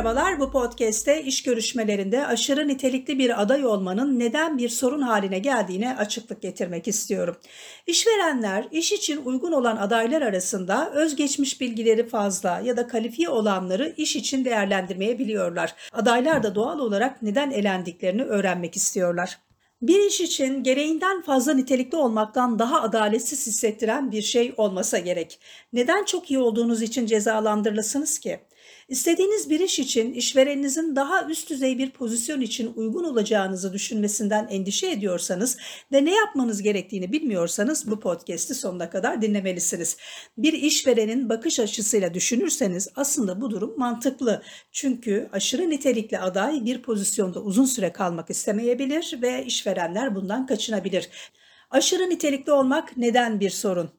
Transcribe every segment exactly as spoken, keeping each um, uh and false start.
Merhabalar, bu podcast'te iş görüşmelerinde aşırı nitelikli bir aday olmanın neden bir sorun haline geldiğine açıklık getirmek istiyorum. İşverenler iş için uygun olan adaylar arasında özgeçmiş bilgileri fazla ya da kalifiye olanları iş için değerlendirmeyebiliyorlar. Adaylar da doğal olarak neden elendiklerini öğrenmek istiyorlar. Bir iş için gereğinden fazla nitelikli olmaktan daha adaletsiz hissettiren bir şey olmasa gerek. Neden çok iyi olduğunuz için cezalandırılasınız ki? İstediğiniz bir iş için işvereninizin daha üst düzey bir pozisyon için uygun olacağınızı düşünmesinden endişe ediyorsanız ve ne yapmanız gerektiğini bilmiyorsanız bu podcast'i sonuna kadar dinlemelisiniz. Bir işverenin bakış açısıyla düşünürseniz aslında bu durum mantıklı. Çünkü aşırı nitelikli aday bir pozisyonda uzun süre kalmak istemeyebilir ve işverenler bundan kaçınabilir. Aşırı nitelikli olmak neden bir sorun?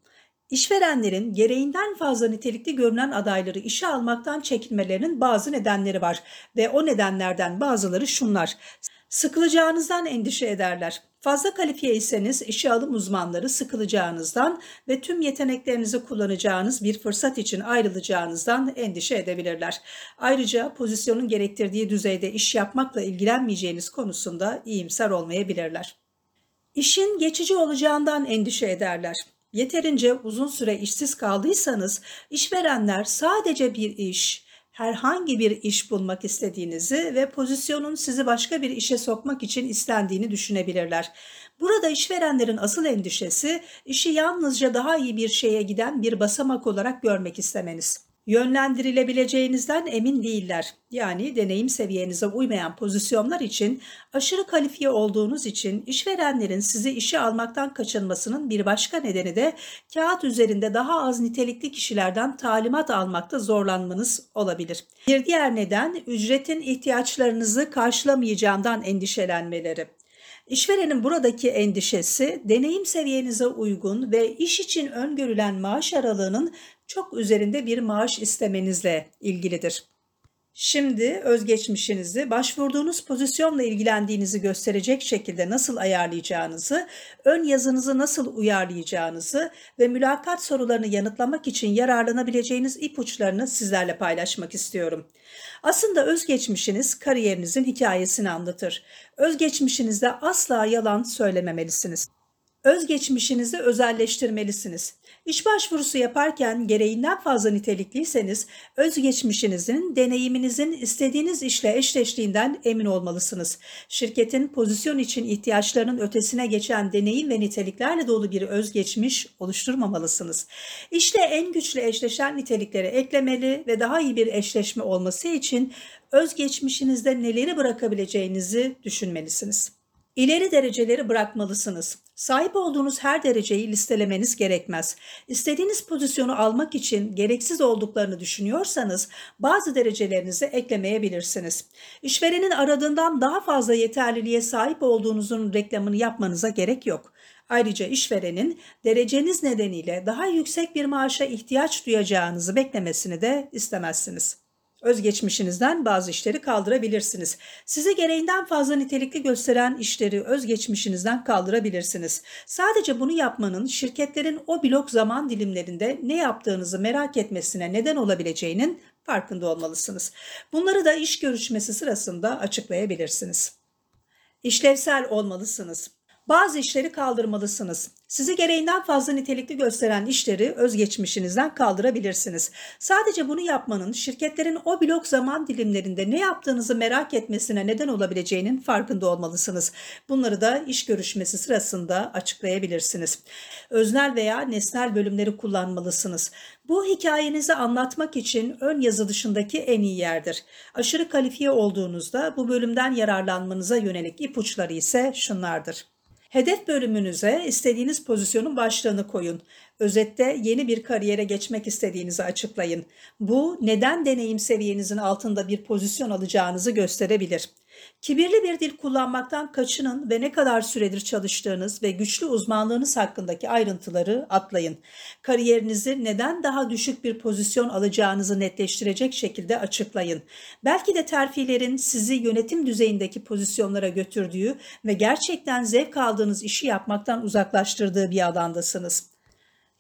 İşverenlerin gereğinden fazla nitelikli görünen adayları işe almaktan çekinmelerinin bazı nedenleri var ve o nedenlerden bazıları şunlar. Sıkılacağınızdan endişe ederler. Fazla kalifiyeyseniz işe alım uzmanları sıkılacağınızdan ve tüm yeteneklerinizi kullanacağınız bir fırsat için ayrılacağınızdan endişe edebilirler. Ayrıca pozisyonun gerektirdiği düzeyde iş yapmakla ilgilenmeyeceğiniz konusunda iyimser olmayabilirler. İşin geçici olacağından endişe ederler. Yeterince uzun süre işsiz kaldıysanız işverenler sadece bir iş, herhangi bir iş bulmak istediğinizi ve pozisyonun sizi başka bir işe sokmak için istendiğini düşünebilirler. Burada işverenlerin asıl endişesi işi yalnızca daha iyi bir şeye giden bir basamak olarak görmek istemeniz. Yönlendirilebileceğinizden emin değiller. Yani deneyim seviyenize uymayan pozisyonlar için aşırı kalifiye olduğunuz için işverenlerin sizi işe almaktan kaçınmasının bir başka nedeni de kağıt üzerinde daha az nitelikli kişilerden talimat almakta zorlanmanız olabilir. Bir diğer neden ücretin ihtiyaçlarınızı karşılamayacağından endişelenmeleri. İşverenin buradaki endişesi deneyim seviyenize uygun ve iş için öngörülen maaş aralığının çok üzerinde bir maaş istemenizle ilgilidir. Şimdi özgeçmişinizi, başvurduğunuz pozisyonla ilgilendiğinizi gösterecek şekilde nasıl ayarlayacağınızı, ön yazınızı nasıl uyarlayacağınızı ve mülakat sorularını yanıtlamak için yararlanabileceğiniz ipuçlarını sizlerle paylaşmak istiyorum. Aslında özgeçmişiniz kariyerinizin hikayesini anlatır. Özgeçmişinizde asla yalan söylememelisiniz. Özgeçmişinizi özelleştirmelisiniz. İş başvurusu yaparken gereğinden fazla nitelikliyseniz özgeçmişinizin, deneyiminizin istediğiniz işle eşleştiğinden emin olmalısınız. Şirketin pozisyon için ihtiyaçlarının ötesine geçen deneyim ve niteliklerle dolu bir özgeçmiş oluşturmamalısınız. İşle en güçlü eşleşen nitelikleri eklemeli ve daha iyi bir eşleşme olması için özgeçmişinizde neleri bırakabileceğinizi düşünmelisiniz. İleri dereceleri bırakmalısınız. Sahip olduğunuz her dereceyi listelemeniz gerekmez. İstediğiniz pozisyonu almak için gereksiz olduklarını düşünüyorsanız bazı derecelerinizi eklemeyebilirsiniz. İşverenin aradığından daha fazla yeterliliğe sahip olduğunuzun reklamını yapmanıza gerek yok. Ayrıca işverenin dereceniz nedeniyle daha yüksek bir maaşa ihtiyaç duyacağınızı beklemesini de istemezsiniz. Özgeçmişinizden bazı işleri kaldırabilirsiniz. Sizi gereğinden fazla nitelikli gösteren işleri özgeçmişinizden kaldırabilirsiniz. Sadece bunu yapmanın şirketlerin o blok zaman dilimlerinde ne yaptığınızı merak etmesine neden olabileceğinin farkında olmalısınız. Bunları da iş görüşmesi sırasında açıklayabilirsiniz. İşlevsel olmalısınız. Bazı işleri kaldırmalısınız. Sizi gereğinden fazla nitelikli gösteren işleri özgeçmişinizden kaldırabilirsiniz. Sadece bunu yapmanın şirketlerin o blok zaman dilimlerinde ne yaptığınızı merak etmesine neden olabileceğinin farkında olmalısınız. Bunları da iş görüşmesi sırasında açıklayabilirsiniz. Öznel veya nesnel bölümleri kullanmalısınız. Bu hikayenizi anlatmak için ön yazı dışındaki en iyi yerdir. Aşırı kalifiye olduğunuzda bu bölümden yararlanmanıza yönelik ipuçları ise şunlardır. Hedef bölümünüze istediğiniz pozisyonun başlığını koyun. Özette yeni bir kariyere geçmek istediğinizi açıklayın. Bu neden deneyim seviyenizin altında bir pozisyon alacağınızı gösterebilir. Kibirli bir dil kullanmaktan kaçının ve ne kadar süredir çalıştığınız ve güçlü uzmanlığınız hakkındaki ayrıntıları atlayın. Kariyerinizi neden daha düşük bir pozisyon alacağınızı netleştirecek şekilde açıklayın. Belki de terfilerin sizi yönetim düzeyindeki pozisyonlara götürdüğü ve gerçekten zevk aldığınız işi yapmaktan uzaklaştırdığı bir alandasınız.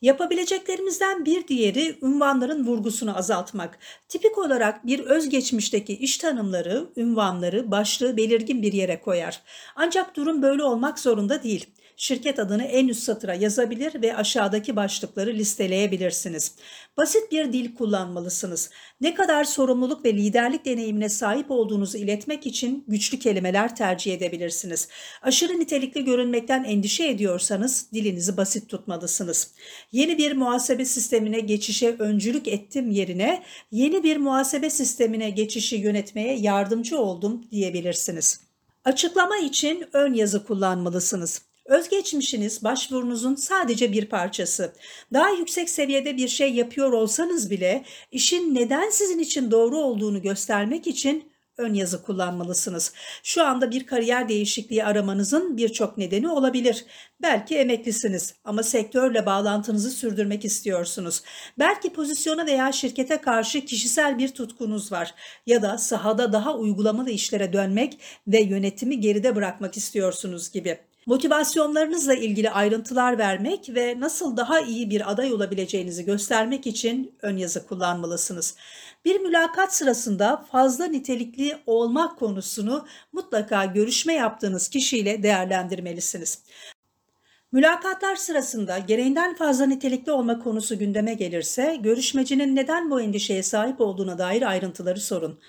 Yapabileceklerimizden bir diğeri ünvanların vurgusunu azaltmak. Tipik olarak bir özgeçmişteki iş tanımları, ünvanları, başlığı belirgin bir yere koyar. Ancak durum böyle olmak zorunda değil. Şirket adını en üst satıra yazabilir ve aşağıdaki başlıkları listeleyebilirsiniz. Basit bir dil kullanmalısınız. Ne kadar sorumluluk ve liderlik deneyimine sahip olduğunuzu iletmek için güçlü kelimeler tercih edebilirsiniz. Aşırı nitelikli görünmekten endişe ediyorsanız dilinizi basit tutmalısınız. Yeni bir muhasebe sistemine geçişe öncülük ettim yerine yeni bir muhasebe sistemine geçişi yönetmeye yardımcı oldum diyebilirsiniz. Açıklama için ön yazı kullanmalısınız. Özgeçmişiniz başvurunuzun sadece bir parçası. Daha yüksek seviyede bir şey yapıyor olsanız bile işin neden sizin için doğru olduğunu göstermek için ön yazı kullanmalısınız. Şu anda bir kariyer değişikliği aramanızın birçok nedeni olabilir. Belki emeklisiniz ama sektörle bağlantınızı sürdürmek istiyorsunuz. Belki pozisyona veya şirkete karşı kişisel bir tutkunuz var ya da sahada daha uygulamalı işlere dönmek ve yönetimi geride bırakmak istiyorsunuz gibi. Motivasyonlarınızla ilgili ayrıntılar vermek ve nasıl daha iyi bir aday olabileceğinizi göstermek için ön yazı kullanmalısınız. Bir mülakat sırasında fazla nitelikli olmak konusunu mutlaka görüşme yaptığınız kişiyle değerlendirmelisiniz. Mülakatlar sırasında gereğinden fazla nitelikli olma konusu gündeme gelirse, görüşmecinin neden bu endişeye sahip olduğuna dair ayrıntıları sorun.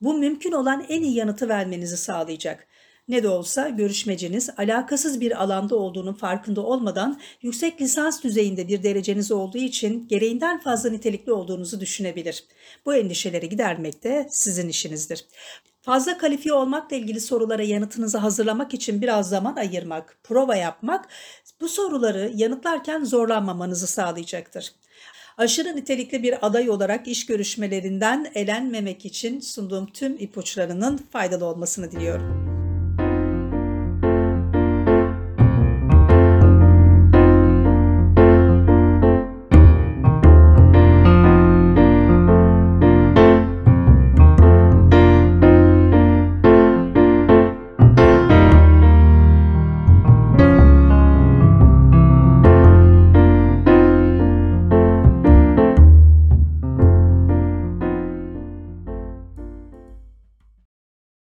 Bu mümkün olan en iyi yanıtı vermenizi sağlayacak. Ne de olsa görüşmeciniz alakasız bir alanda olduğunun farkında olmadan yüksek lisans düzeyinde bir dereceniz olduğu için gereğinden fazla nitelikli olduğunuzu düşünebilir. Bu endişeleri gidermek de sizin işinizdir. Fazla kalifiye olmakla ilgili sorulara yanıtınızı hazırlamak için biraz zaman ayırmak, prova yapmak bu soruları yanıtlarken zorlanmamanızı sağlayacaktır. Aşırı nitelikli bir aday olarak iş görüşmelerinden elenmemek için sunduğum tüm ipuçlarının faydalı olmasını diliyorum.